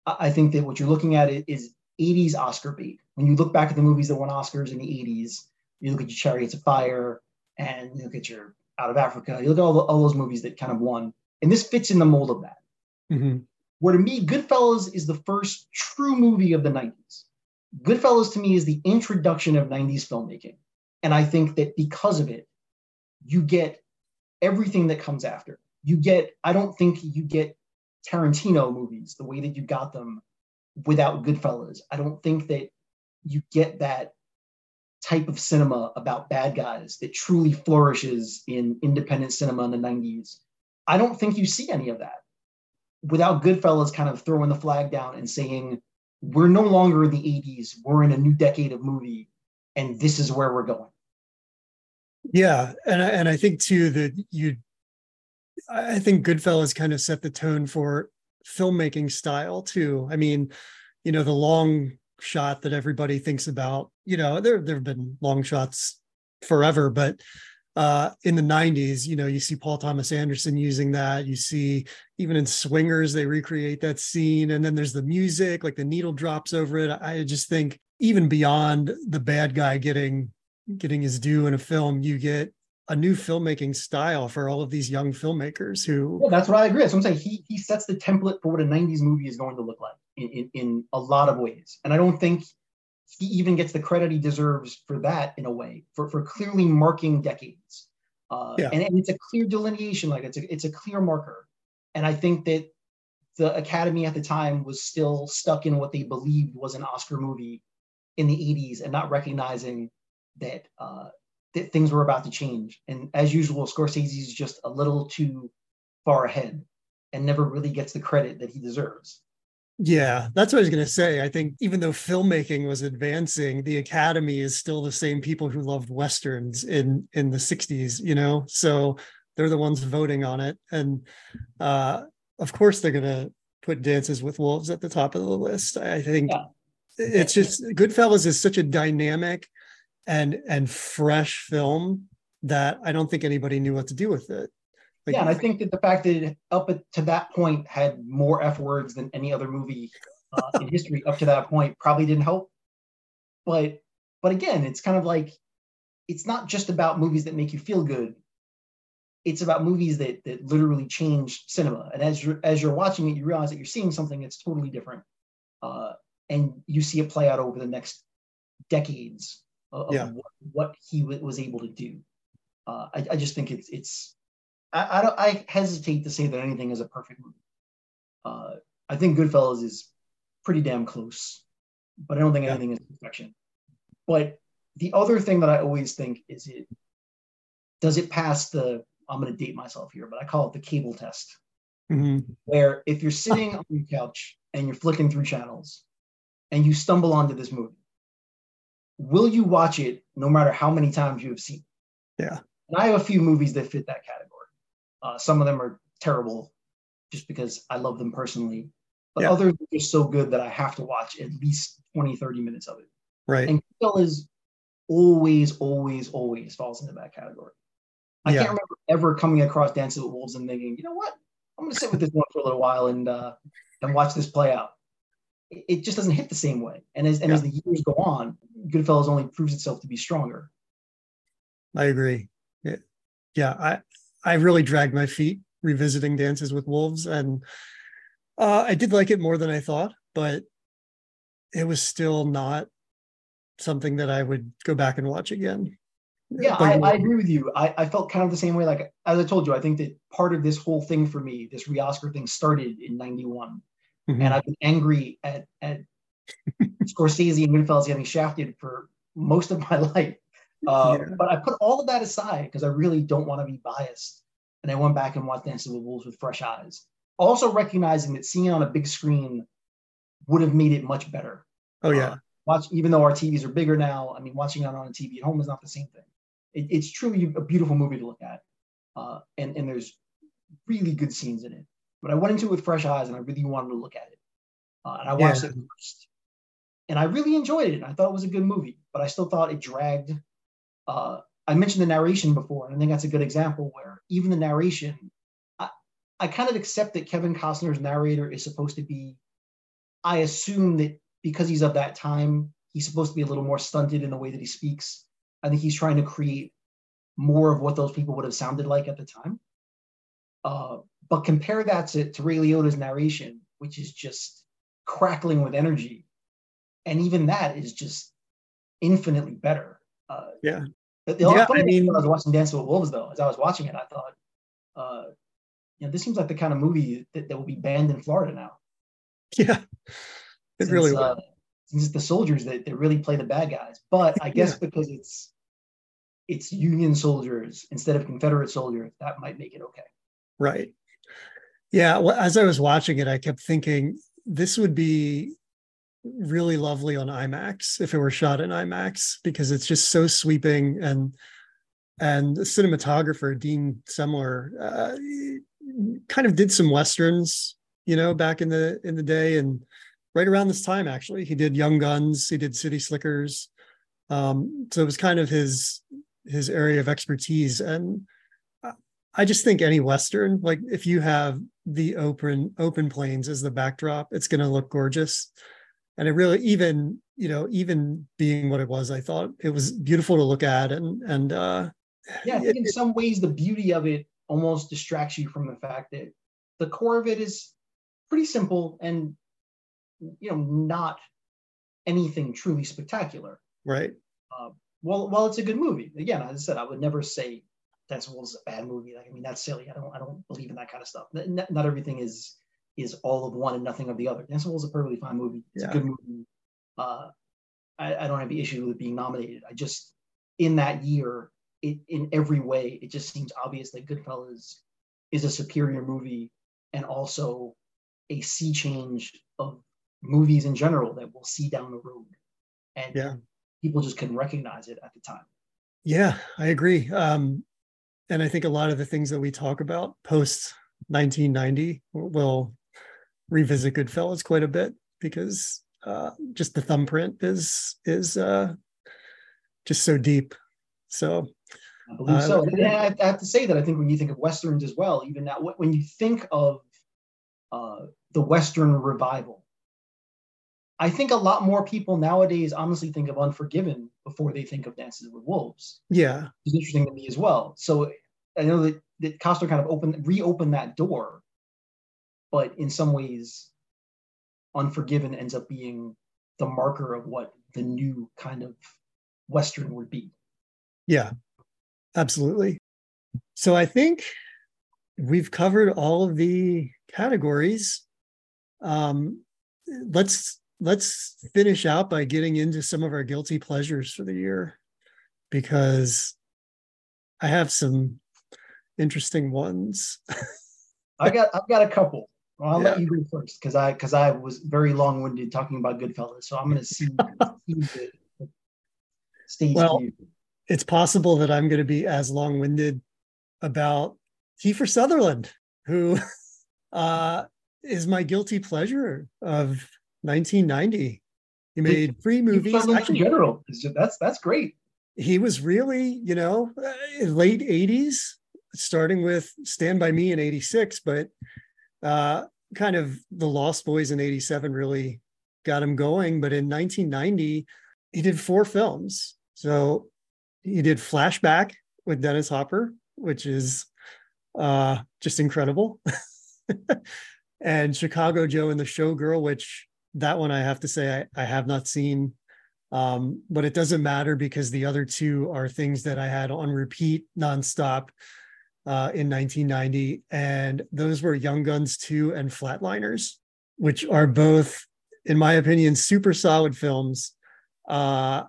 I think that what you're looking at is 80s Oscar bait. When you look back at the movies that won Oscars in the 80s, you look at your Chariots of Fire and you look at your Out of Africa, you look at all those movies that kind of won. And this fits in the mold of that. Mm-hmm. Where to me, Goodfellas is the first true movie of the 90s. Goodfellas to me is the introduction of 90s filmmaking. And I think that because of it, you get everything that comes after. You get, I don't think you get Tarantino movies the way that you got them without Goodfellas. I don't think that you get that type of cinema about bad guys that truly flourishes in independent cinema in the 90s. I don't think you see any of that without Goodfellas kind of throwing the flag down and saying, we're no longer in the 80s, we're in a new decade of movie, and this is where we're going. Yeah, and I think too that I think Goodfellas kind of set the tone for filmmaking style too. I mean, you know, the long shot that everybody thinks about, you know, there have been long shots forever, but in the 90s, you know, you see Paul Thomas Anderson using that. You see even in Swingers, they recreate that scene. And then there's the music, like the needle drops over it. I just think even beyond the bad guy getting his due in a film, you get a new filmmaking style for all of these young filmmakers who... Yeah, that's what I agree. So I'm saying he sets the template for what a 90s movie is going to look like in a lot of ways. And I don't think he even gets the credit he deserves for that, in a way, for clearly marking decades. And it's a clear delineation, like it's a clear marker. And I think that the Academy at the time was still stuck in what they believed was an Oscar movie in the 80s and not recognizing that that things were about to change. And as usual, Scorsese's just a little too far ahead and never really gets the credit that he deserves. Yeah, that's what I was going to say. I think even though filmmaking was advancing, the Academy is still the same people who loved Westerns in the 60s, you know? So they're the ones voting on it. And of course, they're going to put Dances with Wolves at the top of the list. I think it's just, Goodfellas is such a dynamic and fresh film that I don't think anybody knew what to do with it. Like, yeah, and I think that the fact that it, up to that point, had more F words than any other movie in history up to that point probably didn't help. But again, it's kind of like, it's not just about movies that make you feel good. It's about movies that literally change cinema. And as you're watching it, you realize that you're seeing something that's totally different. And you see it play out over the next decades of what he was able to do. I just think it's I hesitate to say that anything is a perfect movie. I think Goodfellas is pretty damn close, but I don't think anything is perfection. But the other thing that I always think is, does it pass the, I'm going to date myself here, but I call it the cable test, where if you're sitting on your couch and you're flicking through channels and you stumble onto this movie, will you watch it no matter how many times you have seen it? Yeah. And I have a few movies that fit that category. Some of them are terrible just because I love them personally, but others are just so good that I have to watch at least 20, 30 minutes of it. Right. And Goodfellas always falls into that category. I can't remember ever coming across Dances with Wolves and thinking, you know what, I'm going to sit with this one for a little while and watch this play out. It just doesn't hit the same way. And as the years go on, Goodfellas only proves itself to be stronger. I agree. Yeah. I really dragged my feet revisiting Dances with Wolves, and I did like it more than I thought, but it was still not something that I would go back and watch again. Yeah, I agree with you. I felt kind of the same way. Like, as I told you, I think that part of this whole thing for me, this re-Oscar thing, started in 91. Mm-hmm. And I've been angry at Scorsese and Goodfellas getting shafted for most of my life. But I put all of that aside because I really don't want to be biased. And I went back and watched Dances with Wolves with fresh eyes, also recognizing that seeing it on a big screen would have made it much better. Oh, yeah. Even though our TVs are bigger now, I mean, watching it on a TV at home is not the same thing. It's truly a beautiful movie to look at. And there's really good scenes in it. But I went into it with fresh eyes and I really wanted to look at it. And I watched it first. And I really enjoyed it. And I thought it was a good movie, but I still thought it dragged. I mentioned the narration before, and I think that's a good example where even the narration, I kind of accept that Kevin Costner's narrator is supposed to be, I assume that because he's of that time, he's supposed to be a little more stunted in the way that he speaks. I think he's trying to create more of what those people would have sounded like at the time. But compare that to Ray Liotta's narration, which is just crackling with energy. And even that is just infinitely better. I mean, when I was watching Dances with Wolves, though, as I was watching it, I thought, you know, this seems like the kind of movie that will be banned in Florida now. Yeah, it really will. Since it's the soldiers that really play the bad guys. But I guess because it's Union soldiers instead of Confederate soldiers, that might make it okay. Right. Yeah. Well, as I was watching it, I kept thinking this would be really lovely on IMAX if it were shot in IMAX, because it's just so sweeping, and the cinematographer Dean Semler kind of did some westerns, you know, back in the day, and right around this time actually. He did Young Guns, he did City Slickers, so it was kind of his area of expertise. And I just think any western, like if you have the open plains as the backdrop, it's going to look gorgeous. And it really, even being what it was, I thought it was beautiful to look at. And yeah, I think in some ways the beauty of it almost distracts you from the fact that the core of it is pretty simple and, you know, not anything truly spectacular. Right. While it's a good movie, again, as I said, I would never say Dances with Wolves is a bad movie. Like, I mean, that's silly. I don't believe in that kind of stuff. Not everything is all of one and nothing of the other. Dances with Wolves is a perfectly fine movie. It's a good movie. I don't have any issue with it being nominated. I just, in that year, in every way, it just seems obvious that Goodfellas is a superior movie, and also a sea change of movies in general that we'll see down the road. And people just couldn't recognize it at the time. Yeah, I agree. And I think a lot of the things that we talk about post 1990 will revisit Goodfellas quite a bit, because just the thumbprint is just so deep. So I believe so. And I have to say that I think when you think of Westerns as well, even now, when you think of the Western revival, I think a lot more people nowadays honestly think of Unforgiven before they think of Dances with Wolves. Yeah. It's interesting to me as well. So I know that Costner kind of reopened that door, but in some ways, Unforgiven ends up being the marker of what the new kind of Western would be. Yeah, absolutely. So I think we've covered all of the categories. Let's finish out by getting into some of our guilty pleasures for the year, because I have some interesting ones. I've got a couple. Well, I'll let you go first, because I was very long-winded talking about Goodfellas, so I'm going to see the stage. Well, it's possible that I'm going to be as long-winded about Kiefer Sutherland, who is my guilty pleasure of 1990. He made three movies. Actually, in general, that's great. He was really, you know, late 80s, starting with Stand By Me in 86, but kind of the Lost Boys in 87 really got him going. But in 1990, he did four films. So he did Flashback with Dennis Hopper, which is just incredible. And Chicago Joe and the Showgirl, which that one I have to say I have not seen. But it doesn't matter, because the other two are things that I had on repeat nonstop in 1990, and those were Young Guns 2 and Flatliners, which are both, in my opinion, super solid films. I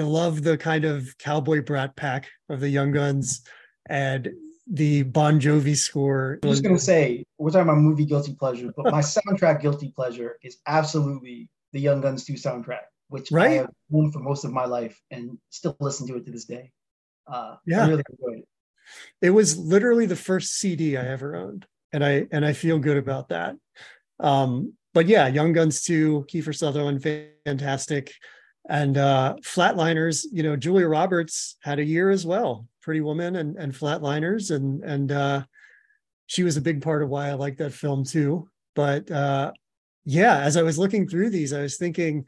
love the kind of cowboy brat pack of the Young Guns and the Bon Jovi score. I'm just going to say, we're talking about movie guilty pleasure, but my soundtrack guilty pleasure is absolutely the Young Guns 2 soundtrack, which I have known for most of my life and still listen to it to this day. I really enjoyed it. It was literally the first CD I ever owned, and I feel good about that. But yeah, Young Guns 2, Kiefer Sutherland, fantastic. And Flatliners, you know, Julia Roberts had a year as well. Pretty Woman and Flatliners, and she was a big part of why I like that film too. But as I was looking through these, I was thinking,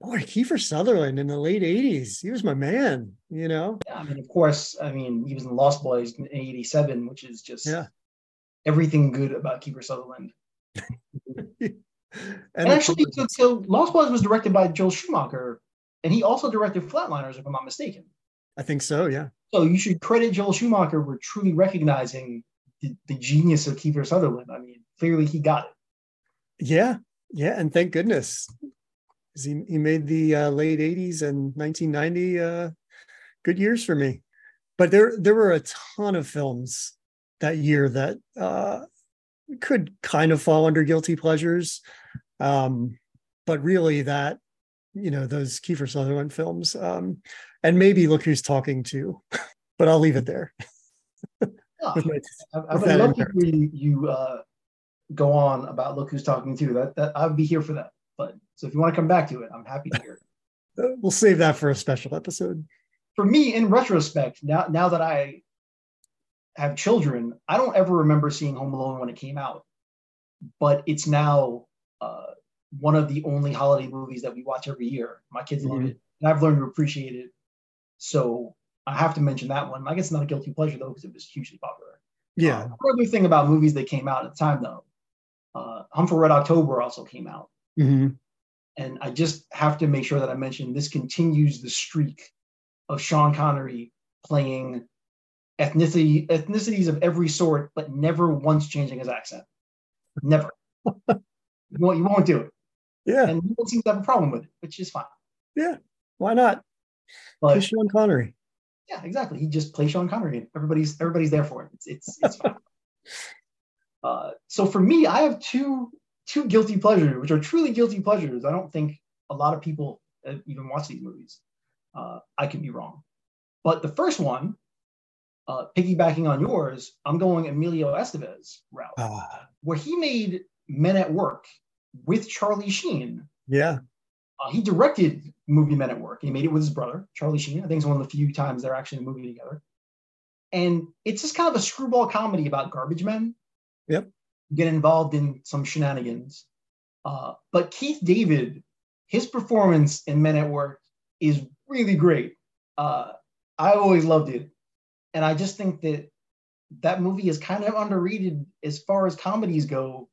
boy, Kiefer Sutherland in the late 80s, he was my man, you know? Yeah, I mean, of course, he was in Lost Boys in 87, which is just everything good about Kiefer Sutherland. and actually, so Lost Boys was directed by Joel Schumacher, and he also directed Flatliners, if I'm not mistaken. I think so, yeah. So you should credit Joel Schumacher for truly recognizing the genius of Kiefer Sutherland. I mean, clearly he got it. Yeah, yeah, and thank goodness. He made the late 80s and 1990 good years for me. But there were a ton of films that year that could kind of fall under guilty pleasures. But really that, you know, those Kiefer Sutherland films, and maybe Look Who's Talking Too, but I'll leave it there. I would love to hear you go on about Look Who's Talking Too. That I'd be here for that. But so if you want to come back to it, I'm happy to hear it. We'll save that for a special episode. For me, in retrospect, now that I have children, I don't ever remember seeing Home Alone when it came out. But it's now one of the only holiday movies that we watch every year. My kids love it, and I've learned to appreciate it. So I have to mention that one. I guess it's not a guilty pleasure, though, because it was hugely popular. Yeah. Another thing about movies that came out at the time, though, Hunt for Red October also came out. Mm-hmm. And I just have to make sure that I mention this continues the streak of Sean Connery playing ethnicities of every sort, but never once changing his accent. Never. You won't do it. Yeah. And no one seems to have a problem with it, which is fine. Yeah. Why not? But play Sean Connery. Yeah, exactly. He just plays Sean Connery and everybody's there for it. It's fine. So for me, I have two guilty pleasures, which are truly guilty pleasures. I don't think a lot of people even watch these movies. I could be wrong. But the first one, piggybacking on yours, I'm going Emilio Estevez route, where he made Men at Work with Charlie Sheen. Yeah. He directed the movie Men at Work. He made it with his brother, Charlie Sheen. I think it's one of the few times they're actually in a movie together. And it's just kind of a screwball comedy about garbage men. Yep. Get involved in some shenanigans. But Keith David, his performance in Men at Work is really great. I always loved it. And I just think that movie is kind of underrated as far as comedies go.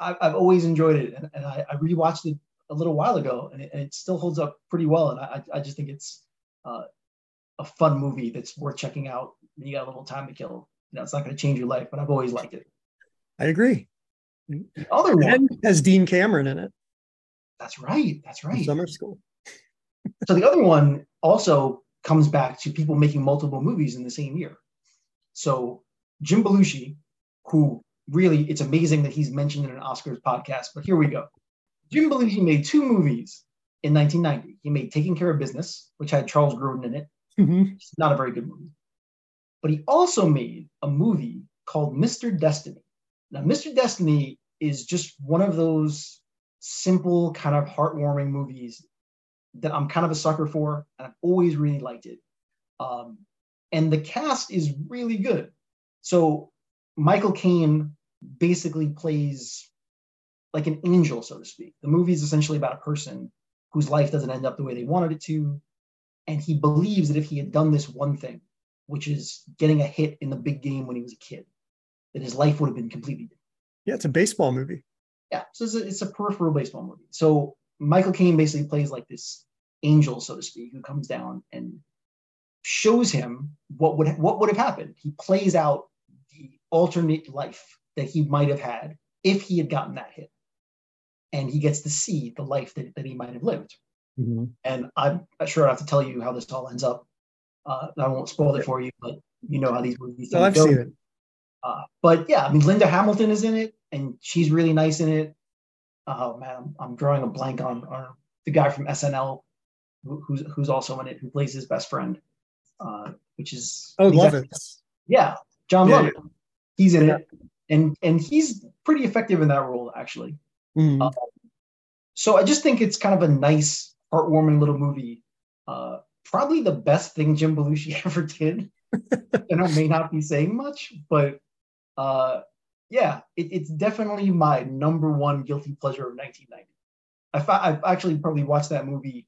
I've always enjoyed it. And I rewatched it a little while ago, and it still holds up pretty well. And I just think it's a fun movie that's worth checking out when you got a little time to kill. You know, it's not going to change your life, but I've always liked it. I agree. The other one and has Dean Cameron in it. That's right. Summer School. So the other one also comes back to people making multiple movies in the same year. So Jim Belushi, who really, it's amazing that he's mentioned in an Oscars podcast, but here we go. Jim Belushi made two movies in 1990. He made Taking Care of Business, which had Charles Grodin in it. Mm-hmm. It's not a very good movie. But he also made a movie called Mr. Destiny. Now, Mr. Destiny is just one of those simple, kind of heartwarming movies that I'm kind of a sucker for, and I've always really liked it. And the cast is really good. So Michael Caine basically plays like an angel, so to speak. The movie is essentially about a person whose life doesn't end up the way they wanted it to, and he believes that if he had done this one thing, which is getting a hit in the big game when he was a kid, that his life would have been completely different. Yeah, it's a baseball movie. Yeah, so it's a peripheral baseball movie. So Michael Caine basically plays like this angel, so to speak, who comes down and shows him what would have happened. He plays out the alternate life that he might have had if he had gotten that hit. And he gets to see the life that he might have lived. Mm-hmm. And I'm sure I have to tell you how this all ends up. I won't spoil it for you, but you know how these movies go. I've seen it. But yeah, I mean, Linda Hamilton is in it, and she's really nice in it. Oh man, I'm drawing a blank on the guy from SNL who's also in it, who plays his best friend, which is Lovitz. Yeah, John Lovitz. He's in it, and he's pretty effective in that role actually. Mm-hmm. So I just think it's kind of a nice, heartwarming little movie. Probably the best thing Jim Belushi ever did, and I may not be saying much, but. Yeah, it's definitely my number one guilty pleasure of 1990. I've actually probably watched that movie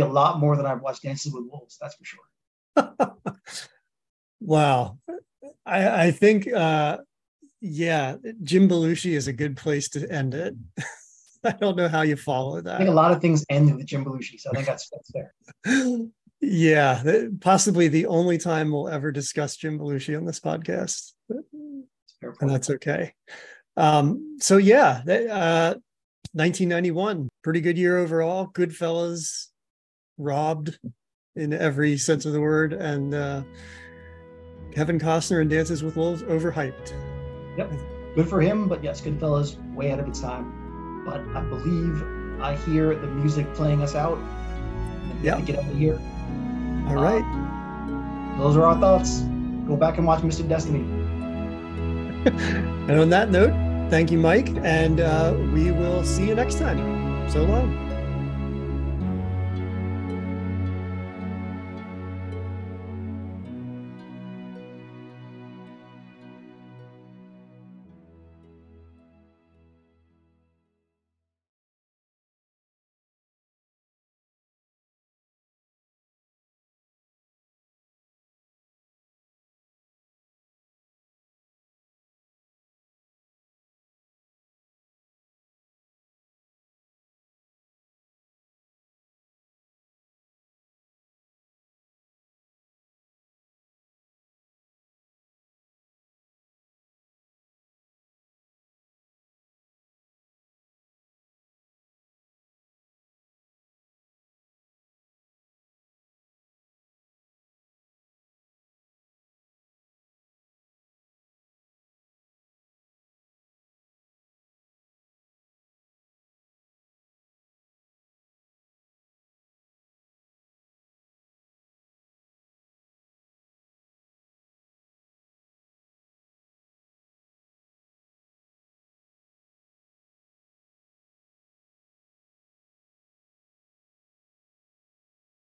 a lot more than I've watched Dances with Wolves. That's for sure. Wow, I think Jim Belushi is a good place to end it. I don't know how you follow that. I think a lot of things end with Jim Belushi, so I think that's fair. Yeah, possibly the only time we'll ever discuss Jim Belushi on this podcast, and that's okay. So yeah, 1991, pretty good year overall. Goodfellas robbed in every sense of the word, and Kevin Costner and Dances with Wolves overhyped. Yep, good for him, but yes, Goodfellas way ahead of its time. But I believe I hear the music playing us out. Yeah, get out of here. All right, those are our thoughts. Go back and watch Mr. Destiny. And on that note, thank you, Mike, and we will see you next time. So long.